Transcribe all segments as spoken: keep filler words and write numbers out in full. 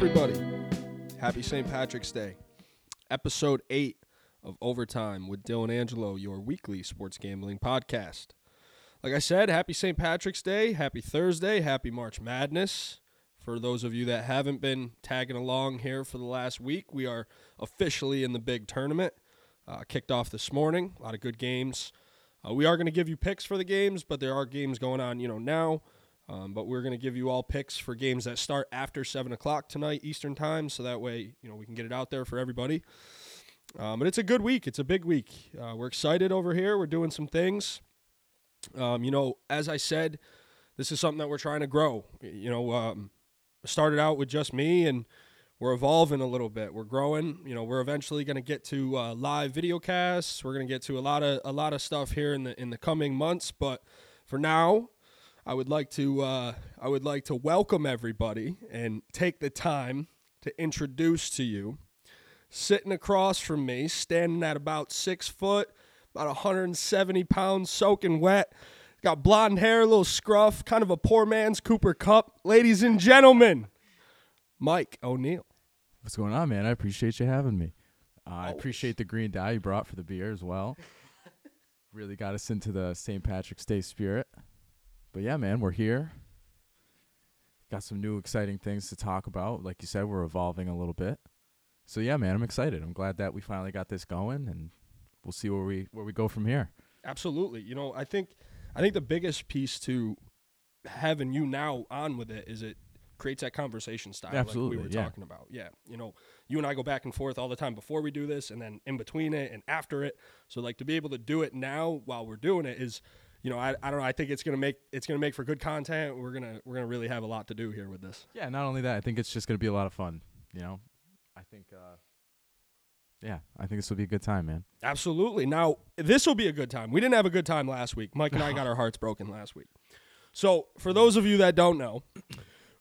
everybody. Happy Saint Patrick's Day. Episode eight of Overtime with Dylan Angelo, your weekly sports gambling podcast. Like I said, happy Saint Patrick's Day, happy Thursday, happy March Madness. For those of you that haven't been tagging along here for the last week, we are officially in the big tournament. Uh, kicked off this morning, a lot of good games. Uh, we are going to give you picks for the games, but there are games going on, you know, now. Um, but we're going to give you all picks for games that start after seven o'clock tonight Eastern time, so that way, you know, we can get it out there for everybody. Um, but it's a good week. It's a big week. Uh, we're excited over here. We're doing some things. Um, you know, as I said, this is something that we're trying to grow. You know, um, started out with just me, and we're evolving a little bit. We're growing. You know, we're eventually going to get to uh, live video casts. We're going to get to a lot of a lot of stuff here in the in the coming months. But for now, I would like to uh, I would like to welcome everybody and take the time to introduce to you, sitting across from me, standing at about six foot, about one hundred seventy pounds, soaking wet, got blonde hair, a little scruff, kind of a poor man's Cooper Cup. Ladies and gentlemen, Mike O'Neill. What's going on, man? I appreciate you having me. Uh, I appreciate the green dye you brought for the beer as well. Really got us into the Saint Patrick's Day spirit. But yeah, man, we're here. Got some new exciting things to talk about. Like you said, we're evolving a little bit. So yeah, man, I'm excited. I'm glad that we finally got this going, and we'll see where we where we go from here. Absolutely. You know, I think I think the biggest piece to having you now on with it is it creates that conversation style. Absolutely, like we were yeah. talking about. Yeah. You know, you and I go back and forth all the time before we do this, and then in between it and after it. So like to be able to do it now while we're doing it is, you know, I, I don't know. I think it's gonna make it's gonna make for good content. We're gonna we're gonna really have a lot to do here with this. Yeah. Not only that, I think it's just gonna be a lot of fun. You know, I think. Uh, yeah, I think this will be a good time, man. Absolutely. Now this will be a good time. We didn't have a good time last week. Mike and I got our hearts broken last week. So for those of you that don't know,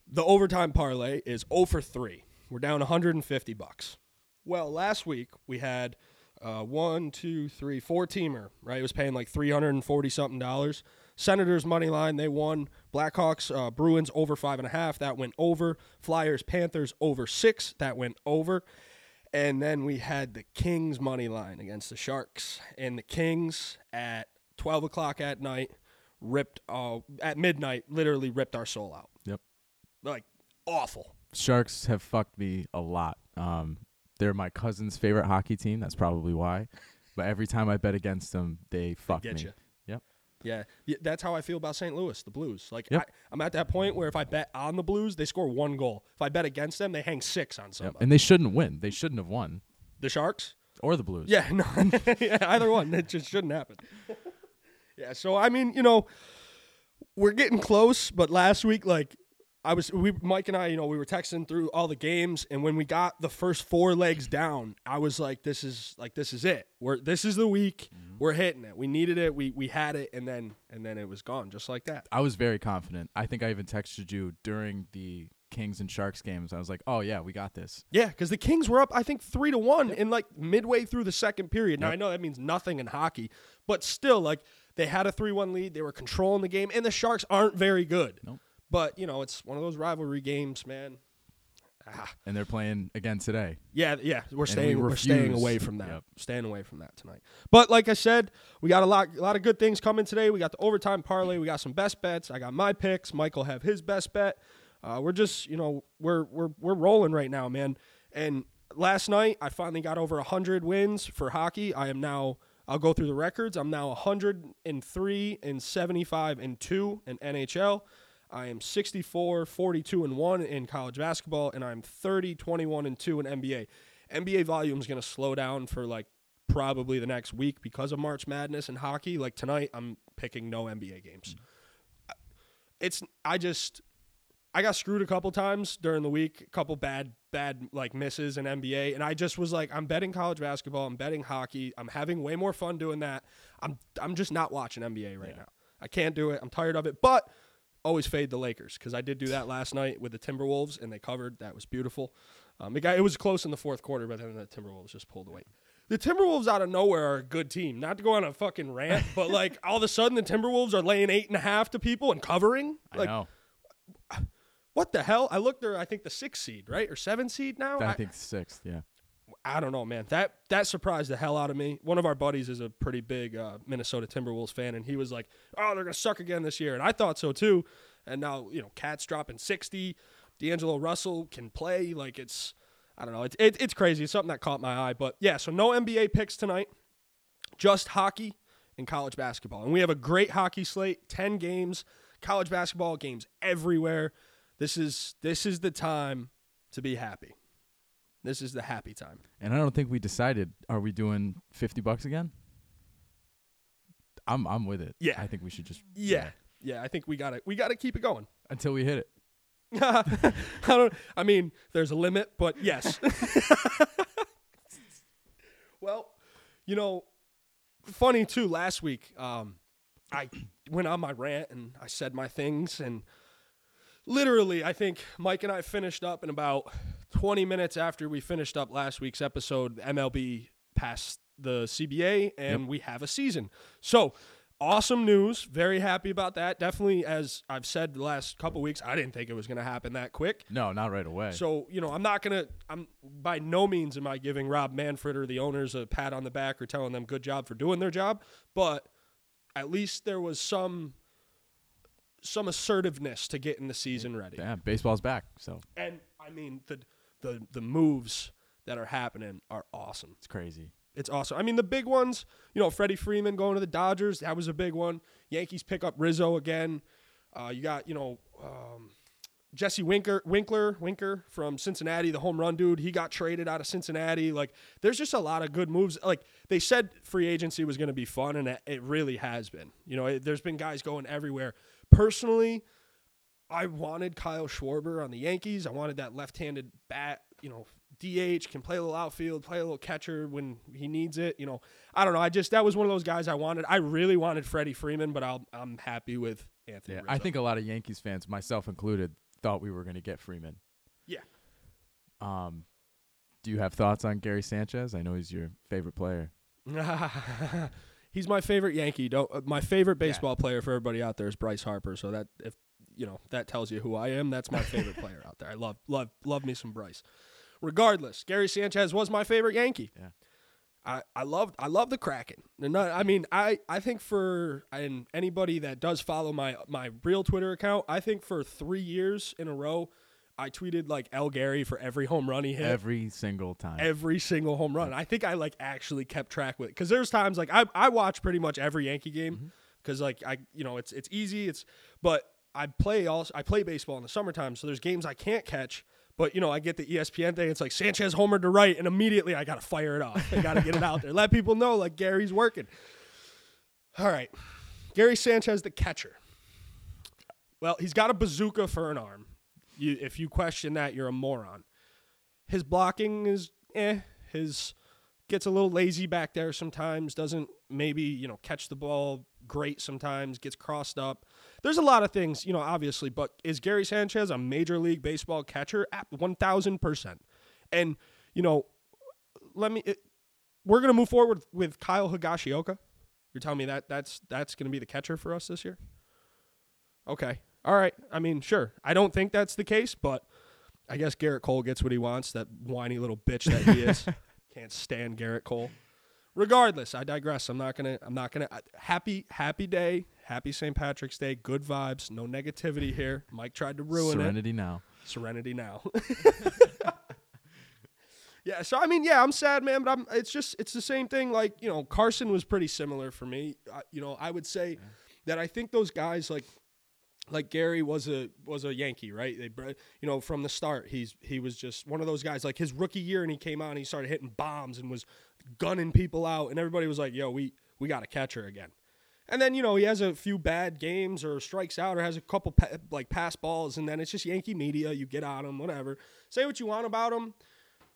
the overtime parlay is oh for three. We're down one hundred fifty bucks. Well, last week we had. Uh, one, two, three, four teamer, right? It was paying like three hundred forty something dollars. Senators money line, they won. Blackhawks, uh, Bruins over five and a half, that went over. Flyers, Panthers over six, that went over. And then we had the Kings money line against the Sharks, and the Kings at twelve o'clock at night ripped, uh, at midnight, literally ripped our soul out. Yep, like awful. Sharks have fucked me a lot. Um, They're my cousin's favorite hockey team. That's probably why. But every time I bet against them, they fuck they get me. You. Yep. Yeah. yeah. That's how I feel about Saint Louis, the Blues. Like yep. I, I'm at that point where if I bet on the Blues, they score one goal. If I bet against them, they hang six on somebody. Yep. And they shouldn't win. They shouldn't have won. The Sharks? Or the Blues. Yeah. No. yeah, either one. It just shouldn't happen. yeah. So, I mean, you know, we're getting close. But last week, like, I was we Mike and I, you know, we were texting through all the games, and when we got the first four legs down, I was like, this is like this is it. We're this is the week. Mm-hmm. We're hitting it. We needed it. We we had it, and then and then it was gone just like that. I was very confident. I think I even texted you during the Kings and Sharks games. I was like, "Oh yeah, we got this." Yeah, cuz the Kings were up I think three to one yep. in like midway through the second period. Now yep. I know that means nothing in hockey, but still like they had a three one lead. They were controlling the game, and the Sharks aren't very good. Nope. But, you know, it's one of those rivalry games, man. Ah. And they're playing again today. Yeah, yeah. We're and staying we we're staying away from that. Yep. Staying away from that tonight. But like I said, we got a lot a lot of good things coming today. We got the overtime parlay, we got some best bets. I got my picks. Michael have his best bet. Uh, we're just, you know, we're we're we're rolling right now, man. And last night I finally got over one hundred wins for hockey. I am now I'll go through the records. I'm now one hundred three and seventy-five and two in N H L. I am sixty-four, forty-two, and one in college basketball, and I'm thirty, twenty-one, and two in N B A. N B A volume is going to slow down for, like, probably the next week because of March Madness and hockey. Like, tonight, I'm picking no N B A games. It's – I just – I got screwed a couple times during the week, a couple bad, bad, like, misses in N B A, and I just was like, I'm betting college basketball. I'm betting hockey. I'm having way more fun doing that. I'm I'm just not watching N B A right yeah. now. I can't do it. I'm tired of it, but – always fade the Lakers, because I did do that last night with the Timberwolves, and they covered. That was beautiful. Um, it, got, it was close in the fourth quarter, but then the Timberwolves just pulled away. The Timberwolves out of nowhere are a good team. Not to go on a fucking rant, but, like, all of a sudden the Timberwolves are laying eight and a half to people and covering. Like, I know. What the hell? I looked there, I think the sixth seed, right? Or seventh seed now? I think I, sixth, yeah. I don't know, man. That that surprised the hell out of me. One of our buddies is a pretty big uh, Minnesota Timberwolves fan, and he was like, oh, they're going to suck again this year. And I thought so, too. And now, you know, Cat's dropping sixty. D'Angelo Russell can play. Like, it's, I don't know. It's, it, it's crazy. It's something that caught my eye. But, yeah, so no N B A picks tonight. Just hockey and college basketball. And we have a great hockey slate, ten games, college basketball games everywhere. This is this is the time to be happy. This is the happy time. And I don't think we decided, are we doing fifty bucks again? I'm I'm with it. Yeah. I think we should just Yeah. Yeah, yeah I think we got to we got to keep it going until we hit it. I don't I mean, there's a limit, but yes. Well, you know, funny too, last week um I went on my rant and I said my things, and literally, I think Mike and I finished up in about twenty minutes after we finished up last week's episode. M L B passed the C B A, and yep. we have a season. So, awesome news. Very happy about that. Definitely, as I've said the last couple weeks, I didn't think it was going to happen that quick. No, not right away. So, you know, I'm not going to – I'm by no means am I giving Rob Manfred or the owners a pat on the back or telling them good job for doing their job, but at least there was some – some assertiveness to getting the season ready. Yeah, baseball's back. So, and I mean the the the moves that are happening are awesome. It's crazy. It's awesome. I mean the big ones, you know, Freddie Freeman going to the Dodgers, that was a big one. Yankees pick up Rizzo again. Uh, you got, you know, um, Jesse Winker Winkler Winker from Cincinnati, the home run dude. He got traded out of Cincinnati. Like, there's just a lot of good moves. Like, they said free agency was going to be fun, and it really has been. You know, it, there's been guys going everywhere. Personally, I wanted Kyle Schwarber on the Yankees. I wanted that left-handed bat, you know, D H, can play a little outfield, play a little catcher when he needs it. You know, I don't know. I just, that was one of those guys I wanted. I really wanted Freddie Freeman, but I'll, I'm happy with Anthony yeah, Rizzo. I think a lot of Yankees fans, myself included, thought we were going to get Freeman. Yeah. Um, do you have thoughts on Gary Sanchez? I know he's your favorite player. He's my favorite Yankee. Don't, uh, my favorite baseball yeah. player for everybody out there is Bryce Harper. So that, if you know, that tells you who I am. That's my favorite player out there. I love, love, love me some Bryce. Regardless, Gary Sanchez was my favorite Yankee. Yeah. I, I loved, I love the Kraken. Not, I mean, I, I think for and anybody that does follow my my real Twitter account, I think for three years in a row, I tweeted like El Gary for every home run he hit. Every single time. Every single home run. I think I like actually kept track with it. Because there's times like I, I watch pretty much every Yankee game because mm-hmm. like I you know it's it's easy. It's but I play also I play baseball in the summertime, so there's games I can't catch. But you know, I get the E S P N thing. It's like Sanchez homered to right, and immediately I gotta fire it off. I gotta get it out there. Let people know like Gary's working. All right. Gary Sanchez, the catcher. Well, he's got a bazooka for an arm. You, if you question that, you're a moron. His blocking is eh. His gets a little lazy back there sometimes. Doesn't maybe, you know, catch the ball great sometimes. Gets crossed up. There's a lot of things, you know, obviously. But is Gary Sanchez a Major League Baseball catcher? At one thousand percent. And, you know, let me. It, we're going to move forward with Kyle Higashioka. You're telling me that that's that's going to be the catcher for us this year? Okay. All right, I mean, sure. I don't think that's the case, but I guess Garrett Cole gets what he wants, that whiny little bitch that he is. Can't stand Garrett Cole. Regardless, I digress. I'm not going to I'm not going to happy happy day, happy Saint Patrick's Day, good vibes, no negativity here. Mike tried to ruin Serenity it. Serenity now. Serenity now. Yeah, so I mean, yeah, I'm sad, man, but I'm it's just it's the same thing like, you know, Carson was pretty similar for me. I, you know, I would say yeah. that I think those guys like Like Gary was a was a Yankee, right? They, you know, from the start, he's he was just one of those guys. Like his rookie year, and he came out and he started hitting bombs and was gunning people out, and everybody was like, "Yo, we we got a catcher again." And then you know he has a few bad games or strikes out or has a couple pa- like pass balls, and then it's just Yankee media. You get on him, whatever. Say what you want about him.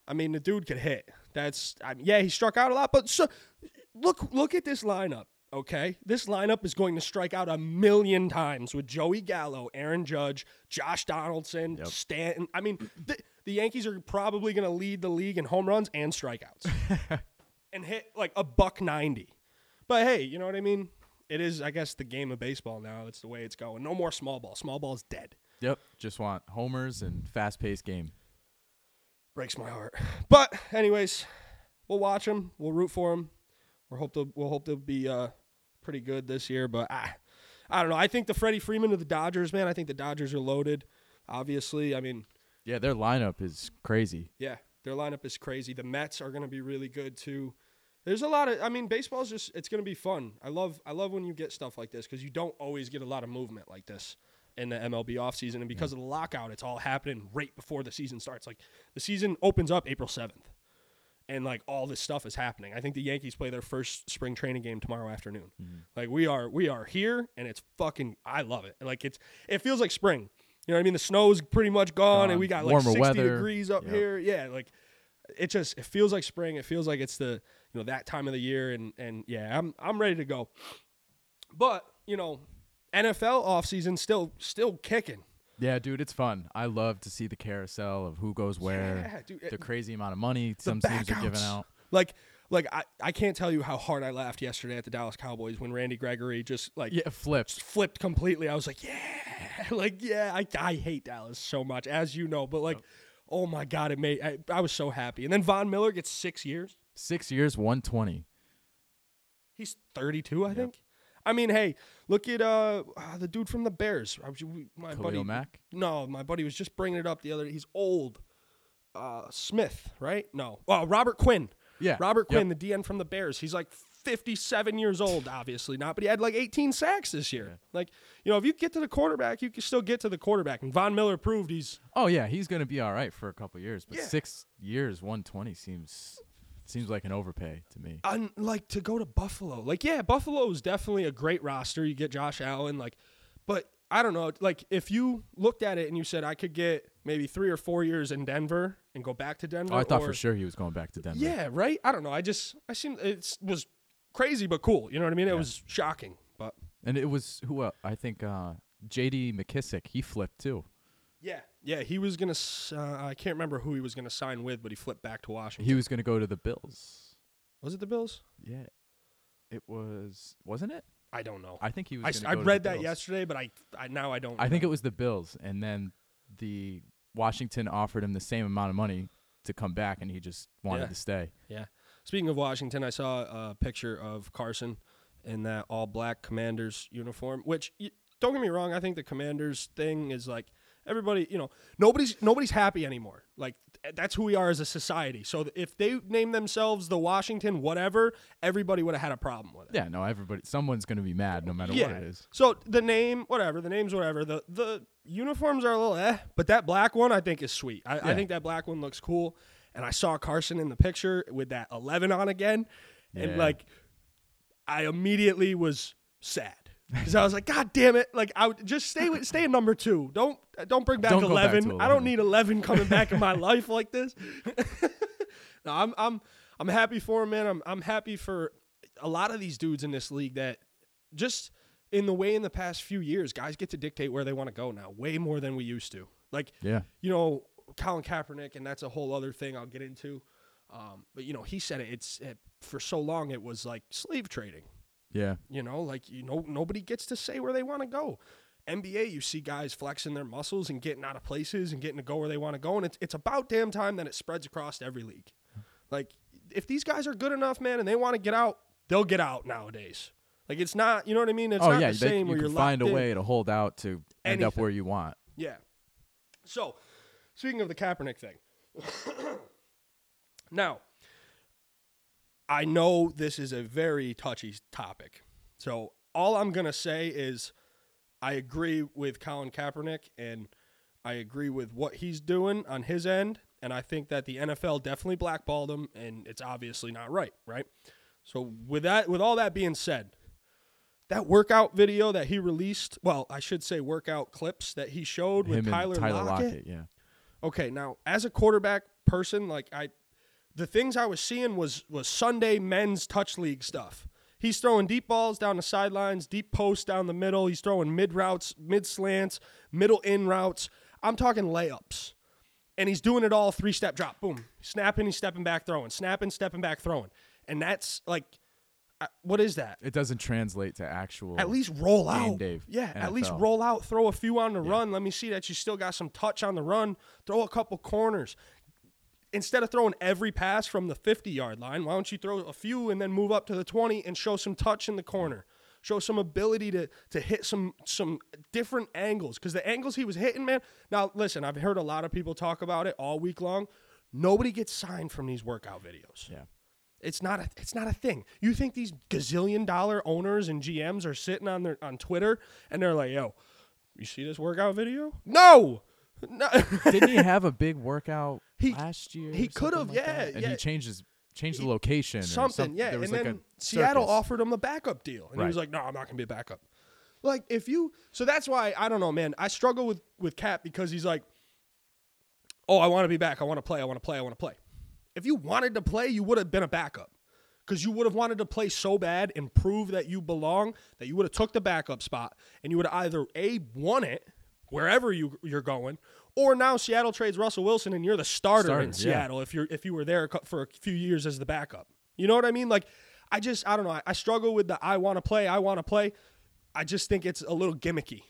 I mean, the dude could hit. That's I mean, yeah, he struck out a lot, but so, look look at this lineup. Okay, this lineup is going to strike out a million times with Joey Gallo, Aaron Judge, Josh Donaldson, yep. Stanton. I mean, the, the Yankees are probably going to lead the league in home runs and strikeouts and hit like a buck ninety. But hey, you know what I mean? It is, I guess, the game of baseball now. It's the way it's going. No more small ball. Small ball's dead. Yep, just want homers and fast-paced game. Breaks my heart. But anyways, we'll watch them. We'll root for them. We'll hope they'll, we'll hope they'll be uh, pretty good this year. But I, I don't know. I think the Freddie Freeman of the Dodgers, man, I think the Dodgers are loaded, obviously. I mean. Yeah, their lineup is crazy. Yeah, their lineup is crazy. The Mets are going to be really good, too. There's a lot of, I mean, baseball's just, it's going to be fun. I love I love when you get stuff like this because you don't always get a lot of movement like this in the M L B offseason. And because yeah. of the lockout, it's all happening right before the season starts. Like, the season opens up April seventh, and, like, all this stuff is happening. I think the Yankees play their first spring training game tomorrow afternoon. Mm-hmm. Like, we are we are here, and it's fucking, I love it. And, like, it's it feels like spring. You know what I mean? The snow's pretty much gone, um, and we got, like, sixty weather. Degrees up yep. here. Yeah, like, it just, it feels like spring. It feels like it's the... You know, that time of the year, and and yeah, I'm I'm ready to go. But you know, N F L offseason still still kicking. Yeah, dude, it's fun. I love to see the carousel of who goes where. Yeah, dude, the it, crazy amount of money some teams are giving out. Like like I, I can't tell you how hard I laughed yesterday at the Dallas Cowboys when Randy Gregory just like yeah flipped flipped completely. I was like, yeah, like yeah, I I hate Dallas so much, as you know, but like, oh, oh my God, it made I, I was so happy. And then Von Miller gets six years. Six years, one twenty. He's thirty-two, I yep. think. I mean, hey, look at uh, the dude from the Bears. My Khalil buddy, Mack? No, my buddy was just bringing it up the other day. He's old. Uh, Smith, right? No. Oh, Robert Quinn. Yeah. Robert Quinn, yep. the D N from the Bears. He's like fifty-seven years old, obviously not, but he had like eighteen sacks this year. Yeah. Like, you know, if you get to the quarterback, you can still get to the quarterback. And Von Miller proved he's... Oh, yeah, he's going to be all right for a couple years. But yeah. six years, one twenty seems... Seems like an overpay to me. Un- like to go to Buffalo. Like, yeah, Buffalo is definitely a great roster. You get Josh Allen, like, but I don't know. Like, if you looked at it and you said I could get maybe three or four years in Denver and go back to Denver. Oh, I thought or, for sure he was going back to Denver. Yeah, right. I don't know. I just I seem it was crazy but cool. You know what I mean? It yeah. was shocking, but and it was who else? I think uh, J D McKissick. He flipped too. Yeah, yeah, he was going to uh, – I can't remember who he was going to sign with, but he flipped back to Washington. He was going to go to the Bills. Was it the Bills? Yeah. It was – wasn't it? I don't know. I think he was going to go to the Bills. I read that yesterday, but I, I now I don't I know. think it was the Bills, and then the Washington offered him the same amount of money to come back, and he just wanted yeah. to stay. Yeah. Speaking of Washington, I saw a picture of Carson in that all-black Commanders uniform, which don't get me wrong. I think the Commanders thing is like – everybody, you know, nobody's nobody's happy anymore. Like, that's who we are as a society. So if they named themselves the Washington whatever, everybody would have had a problem with it. Yeah, no, everybody, someone's going to be mad no matter yeah. what it is. So the name, whatever, the name's whatever. The the uniforms are a little eh, but that black one I think is sweet. I, yeah. I think that black one looks cool. And I saw Carson in the picture with that eleven on again. Yeah. And, like, I immediately was sad. Because I was like, God damn it! Like, I would just stay with stay in number two. Don't don't bring back don't eleven. Back eleven. I don't need eleven coming back in my life like this. No, I'm I'm I'm happy for him, man. I'm I'm happy for a lot of these dudes in this league that just in the way in the past few years, guys get to dictate where they want to go now, way more than we used to. Like, yeah, you know, Colin Kaepernick, and that's a whole other thing I'll get into. Um, but you know, he said it. It's it, for so long it was like slave trading. Yeah. You know, like, you know, nobody gets to say where they want to go. N B A, you see guys flexing their muscles and getting out of places and getting to go where they want to go. And it's, it's about damn time that it spreads across every league. Like, if these guys are good enough, man, and they want to get out, they'll get out nowadays. Like, it's not, you know what I mean? It's oh, not yeah, the same they, you where can find a way to hold out to anything. End up where you want. Yeah. So, speaking of the Kaepernick thing. Now, I know this is a very touchy topic. So all I'm going to say is I agree with Colin Kaepernick and I agree with what he's doing on his end. And I think that the N F L definitely blackballed him and it's obviously not right, right? So with that, with all that being said, that workout video that he released, well, I should say workout clips that he showed him with Tyler, Tyler Lockett. Lockett. Yeah. Okay, now as a quarterback person, like I – the things I was seeing was was Sunday men's touch league stuff. He's throwing deep balls down the sidelines, deep posts down the middle. He's throwing mid routes, mid slants, middle in routes. I'm talking layups. And he's doing it all three-step drop. Boom. Snapping, he's stepping back, throwing. Snapping, stepping back, throwing. And that's like what is that? It doesn't translate to actual. At least roll out. Dave, yeah, N F L. At least roll out. Throw a few on the yeah. run. Let me see that you still got some touch on the run. Throw a couple corners. Instead of throwing every pass from the fifty-yard line, why don't you throw a few and then move up to the twenty and show some touch in the corner? Show some ability to to hit some some different angles. Because the angles he was hitting, man. Now, listen, I've heard a lot of people talk about it all week long. Nobody gets signed from these workout videos. Yeah. It's not a, it's not a thing. You think these gazillion dollar owners and G Ms are sitting on their on Twitter and they're like, yo, you see this workout video? No. no. Didn't he have a big workout he, last year? He could have, like yeah, yeah. And he changed his changed he, the location. Something, or something. yeah. And like then Seattle offered him a backup deal. And right. he was like, no, I'm not gonna be a backup. Like if you so that's why I don't know, man. I struggle with, with Cap because he's like, oh, I want to be back. I want to play, I want to play, I want to play. If you wanted to play, you would have been a backup because you would have wanted to play so bad and prove that you belong that you would have took the backup spot and you would have either A, won it wherever you, you're going, or now Seattle trades Russell Wilson and you're the starter Starting, in Seattle yeah. if you're if you were there for a few years as the backup. You know what I mean? Like, I just, I don't know. I, I struggle with the I want to play, I want to play. I just think it's a little gimmicky.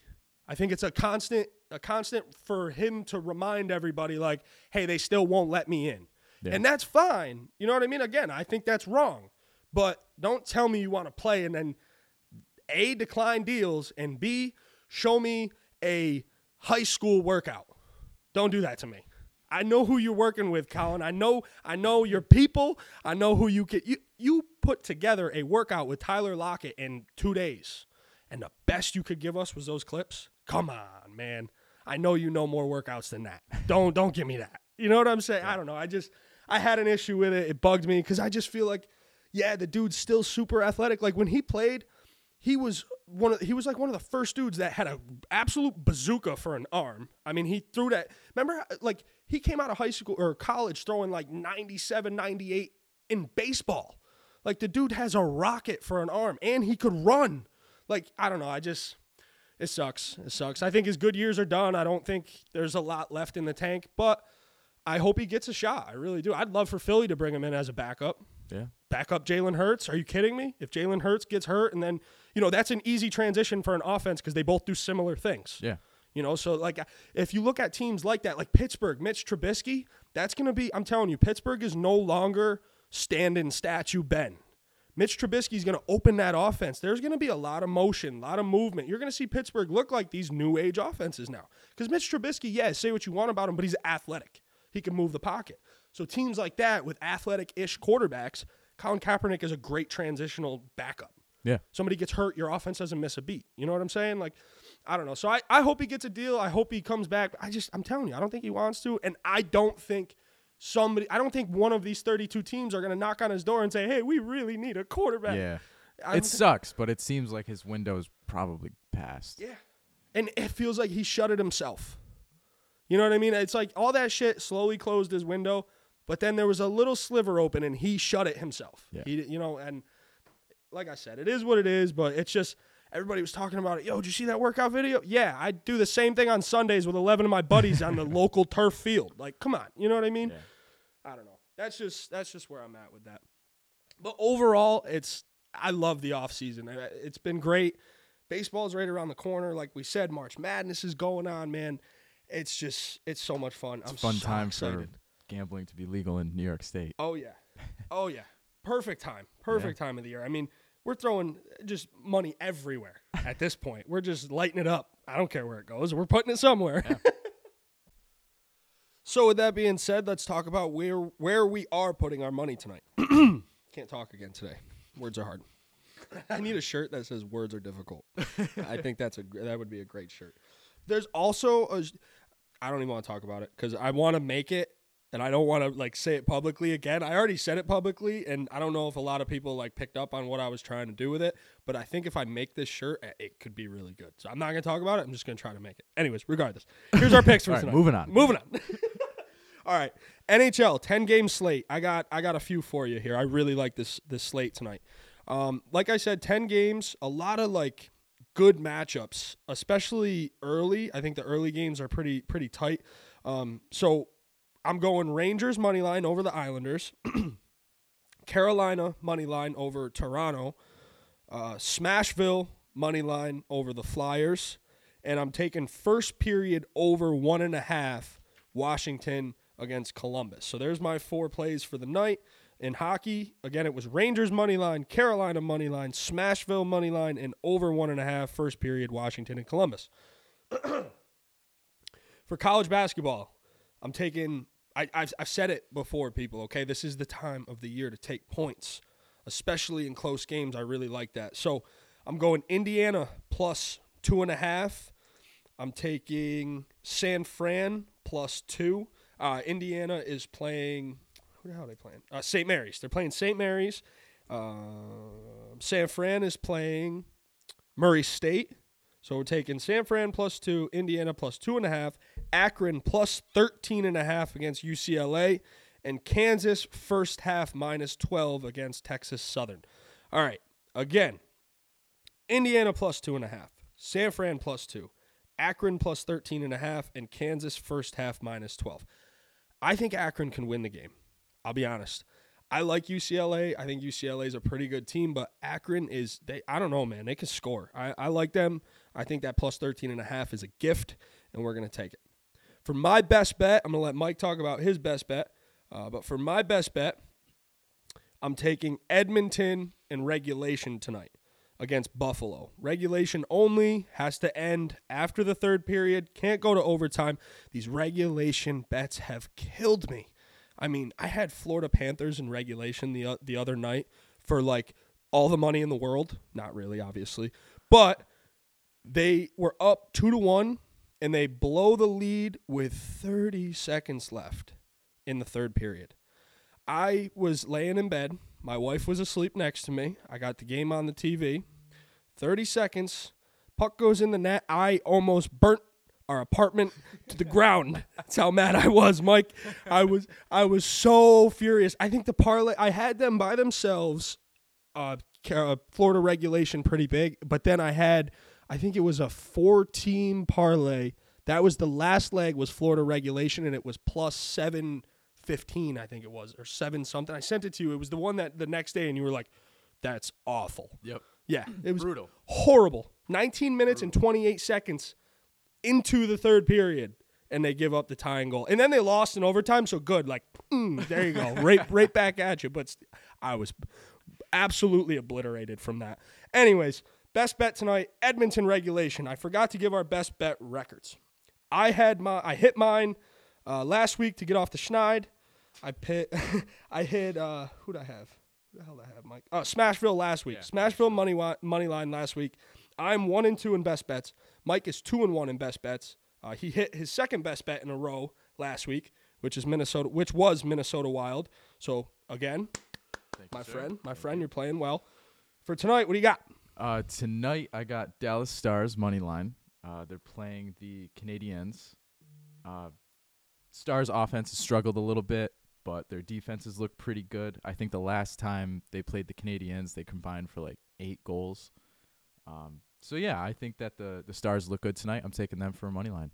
I think it's a constant, a constant for him to remind everybody like, hey, they still won't let me in. Yeah. And that's fine. You know what I mean? Again, I think that's wrong. But don't tell me you want to play and then A, decline deals, and B, show me a high school workout. Don't do that to me. I know who you're working with, Colin. I know I know your people. I know who you can. You, you put together a workout with Tyler Lockett in two days, and the best you could give us was those clips? Come on, man. I know you know more workouts than that. Don't, don't give me that. You know what I'm saying? Yeah. I don't know. I just... I had an issue with it. It bugged me because I just feel like, yeah, the dude's still super athletic. Like when he played, he was one of he was like one of the first dudes that had an absolute bazooka for an arm. I mean, he threw that. Remember, like he came out of high school or college throwing like ninety-seven, ninety-eight in baseball. Like the dude has a rocket for an arm and he could run. Like, I don't know. I just, it sucks. It sucks. I think his good years are done. I don't think there's a lot left in the tank, but I hope he gets a shot. I really do. I'd love for Philly to bring him in as a backup. Yeah. Backup Jalen Hurts. Are you kidding me? If Jalen Hurts gets hurt and then, you know, that's an easy transition for an offense because they both do similar things. Yeah. You know, so like if you look at teams like that, like Pittsburgh, Mitch Trubisky, that's going to be, I'm telling you, Pittsburgh is no longer stand-in statue Ben. Mitch Trubisky is going to open that offense. There's going to be a lot of motion, a lot of movement. You're going to see Pittsburgh look like these new age offenses now because Mitch Trubisky, yeah, say what you want about him, but he's athletic. He can move the pocket. So teams like that with athletic-ish quarterbacks, Colin Kaepernick is a great transitional backup. Yeah. Somebody gets hurt, your offense doesn't miss a beat. You know what I'm saying? Like, I don't know. So I, I hope he gets a deal. I hope he comes back. I just, I'm telling you, I don't think he wants to. And I don't think somebody, I don't think one of these thirty-two teams are going to knock on his door and say, hey, we really need a quarterback. Yeah. I it sucks, but it seems like his window's probably passed. Yeah. And it feels like he shuttered himself. You know what I mean? It's like all that shit slowly closed his window, but then there was a little sliver open, and he shut it himself. Yeah. He, you know, and like I said, it is what it is, but it's just everybody was talking about it. Yo, did you see that workout video? Yeah, I do the same thing on Sundays with eleven of my buddies on the local turf field. Like, come on. You know what I mean? Yeah. I don't know. That's just that's just where I'm at with that. But overall, it's I love the offseason. It's been great. Baseball's right around the corner. Like we said, March Madness is going on, man. It's just, it's so much fun. It's I'm fun so time excited. For gambling to be legal in New York State. Oh, yeah. Oh, yeah. Perfect time. Perfect yeah. time of the year. I mean, we're throwing just money everywhere at this point. We're just lighting it up. I don't care where it goes. We're putting it somewhere. Yeah. So with that being said, let's talk about where, where we are putting our money tonight. Can't talk again today. Words are hard. I need a shirt that says words are difficult. I think that's a that would be a great shirt. There's also a... I don't even want to talk about it because I want to make it and I don't want to like say it publicly again. I already said it publicly and I don't know if a lot of people like picked up on what I was trying to do with it, but I think if I make this shirt, it could be really good. So I'm not going to talk about it. I'm just going to try to make it. Anyways, regardless, here's our picks for tonight. Right, moving on. Moving on. All right. N H L, ten game slate. I got I got a few for you here. I really like this this slate tonight. Um, like I said, ten games, a lot of like good matchups, especially early. I think the early games are pretty pretty tight. Um, so I'm going Rangers money line over the Islanders, Carolina money line over Toronto, uh, Smashville money line over the Flyers, and I'm taking first period over one and a half Washington against Columbus. So there's my four plays for the night. In hockey, again, it was Rangers money line, Carolina money line, Smashville money line, and over one and a half first period Washington and Columbus. For college basketball, I'm taking. I, I've, I've said it before, people, okay? This is the time of the year to take points, especially in close games. I really like that. So I'm going Indiana plus two and a half. I'm taking San Fran plus two. Uh, Indiana is playing – who the hell are they playing? Uh, Saint Mary's. They're playing Saint Mary's. Uh, San Fran is playing Murray State. So we're taking San Fran plus two, Indiana plus two and a half, Akron plus thirteen and a half against U C L A, and Kansas first half minus twelve against Texas Southern. All right, again, Indiana plus two and a half, San Fran plus two, Akron plus thirteen and a half, and Kansas first half minus twelve. I think Akron can win the game. I'll be honest. I like U C L A. I think U C L A is a pretty good team, but Akron is, they, I don't know, man. They can score. I, I like them. I think that plus thirteen and a half is a gift, and we're going to take it. For my best bet, I'm going to let Mike talk about his best bet, uh, but for my best bet, I'm taking Edmonton in regulation tonight against Buffalo. Regulation only, has to end after the third period, can't go to overtime. These regulation bets have killed me. I mean, I had Florida Panthers in regulation the uh, the other night for, like, all the money in the world. Not really, obviously. But they were up two to one, and they blow the lead with thirty seconds left in the third period. I was laying in bed. My wife was asleep next to me. I got the game on the T V. thirty seconds. Puck goes in the net. I almost burnt our apartment to the ground. That's how mad I was, Mike. I was I was so furious. I think the parlay, I had them by themselves, uh, Florida regulation pretty big, but then I had, I think it was a four-team parlay. That was the last leg was Florida regulation, and it was plus seven fifteen, I think it was, or seven something. I sent it to you. It was the one that the next day, and you were like, that's awful. Yep. Yeah. It was brutal. Horrible. nineteen minutes brutal. And twenty-eight seconds. Into the third period, and they give up the tying goal. And then they lost in overtime, so good. Like, mm, there you go. right right back at you. But st- I was absolutely obliterated from that. Anyways, best bet tonight, Edmonton regulation. I forgot to give our best bet records. I had my I hit mine uh, last week to get off the schneid. I pit I hit uh, who'd I have? Who the hell did I have, Mike? Oh, Smashville last week. Yeah. Smashville money wi- money line last week. I'm one and two in best bets. Mike is two and one in best bets. Uh, he hit his second best bet in a row last week, which is Minnesota, which was Minnesota Wild. So again, Thank my friend, sir. my Thank friend, you. You're playing well. For tonight, what do you got? Uh, tonight I got Dallas Stars money line. Uh, they're playing the Canadiens. Uh, Stars offense has struggled a little bit, but their defenses look pretty good. I think the last time they played the Canadiens, they combined for like eight goals. Um, so, yeah, I think that the, the Stars look good tonight. I'm taking them for a money line.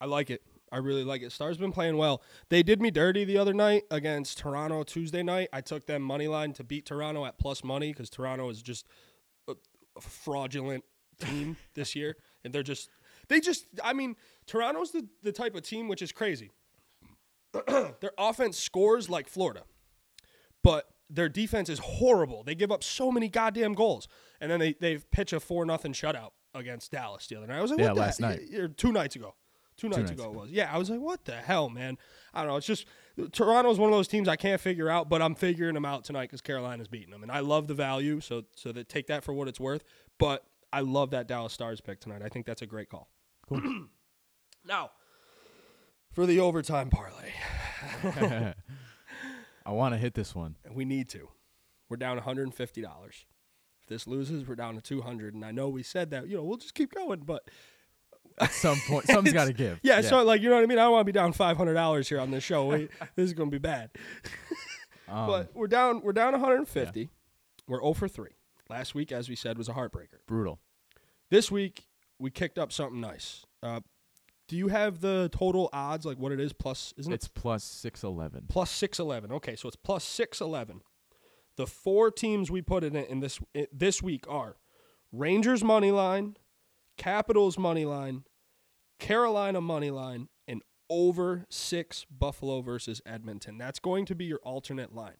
I like it. I really like it. Stars been playing well. They did me dirty the other night against Toronto Tuesday night. I took them money line to beat Toronto at plus money because Toronto is just a, a fraudulent team this year. And they're just – they just – I mean, Toronto's the, the type of team which is crazy. Their offense scores like Florida, but – their defense is horrible. They give up so many goddamn goals. And then they they pitch a four nothing shutout against Dallas the other night. I was like, yeah, what last night. Or two nights ago. Two, two nights, nights ago it was. Yeah, I was like, what the hell, man? I don't know. It's just Toronto's one of those teams I can't figure out, but I'm figuring them out tonight because Carolina's beating them. And I love the value, so so that take that for what it's worth. But I love that Dallas Stars pick tonight. I think that's a great call. Cool. Now, for the overtime parlay. I want to hit this one. We need to. We're down one hundred fifty dollars. If this loses, we're down to two hundred dollars. And I know we said that, you know, we'll just keep going, but at some point, something's got to give. Yeah, yeah, so like, you know what I mean? I don't want to be down five hundred dollars here on this show. We, this is going to be bad. um, but we're down we're down one hundred fifty dollars. Yeah. We're zero for three. Last week, as we said, was a heartbreaker. Brutal. This week, we kicked up something nice. Uh Do you have the total odds, like what it is, plus, isn't it? It's plus six eleven. Plus six eleven. Okay, so it's plus six eleven. The four teams we put it in, in this in, this week are Rangers money line, Capitals money line, Carolina money line, and over six Buffalo versus Edmonton. That's going to be your alternate line.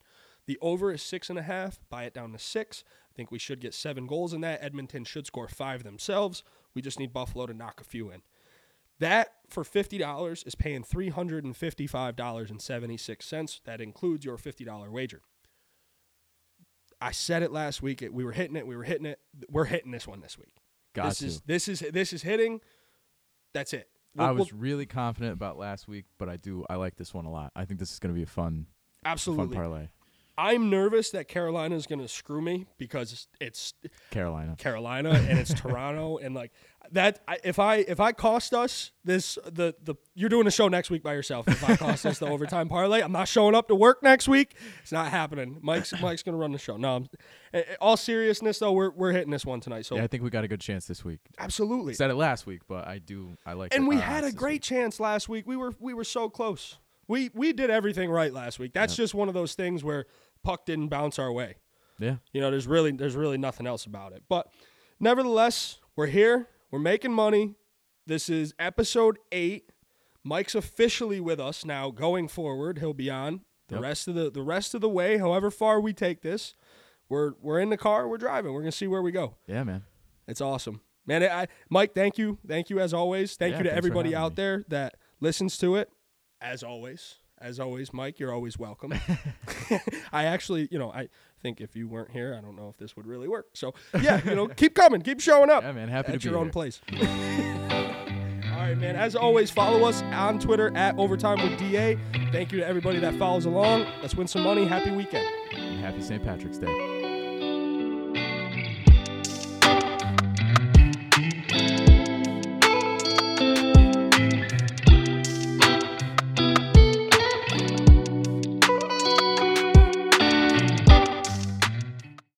The over is six and a half. Buy it down to six. I think we should get seven goals in that. Edmonton should score five themselves. We just need Buffalo to knock a few in. That, for fifty dollars, is paying three hundred fifty-five dollars and seventy-six cents. That includes your fifty dollars wager. I said it last week. We were hitting it. We were hitting it. We're hitting this one this week. Got this to. Is, this, is, this is hitting. That's it. We'll, I was we'll, really confident about last week, but I do. I like this one a lot. I think this is going to be a fun, absolutely. fun parlay. I'm nervous that Carolina is going to screw me because it's Carolina, Carolina, and it's Toronto, and like that. I, if I if I cost us this, the the you're doing a show next week by yourself. If I cost us the overtime parlay, I'm not showing up to work next week. It's not happening. Mike's Mike's going to run the show. No, I'm, all seriousness though, we're we're hitting this one tonight. So yeah, I think we got a good chance this week. Absolutely, said it last week, but I do I like. And we had a great week. chance last week. We were we were so close. We we did everything right last week. That's yep. just one of those things where puck didn't bounce our way. Yeah. You know, there's really there's really nothing else about it. But nevertheless, we're here. We're making money. This is episode eight. Mike's officially with us now going forward. He'll be on the yep. rest of the the rest of the way, however far we take this. We're we're in the car, we're driving. We're going to see where we go. Yeah, man. It's awesome. Man, I Mike, thank you. Thank you as always. Thank yeah, you to everybody out me. there that listens to it. As always, as always, Mike, you're always welcome. I actually, you know, I think if you weren't here, I don't know if this would really work. So, yeah, you know, keep coming. Keep showing up. Yeah, man. Happy to be here. At your own place. All right, man. As always, follow us on Twitter at Overtime with D A. Thank you to everybody that follows along. Let's win some money. Happy weekend. And happy Saint Patrick's Day.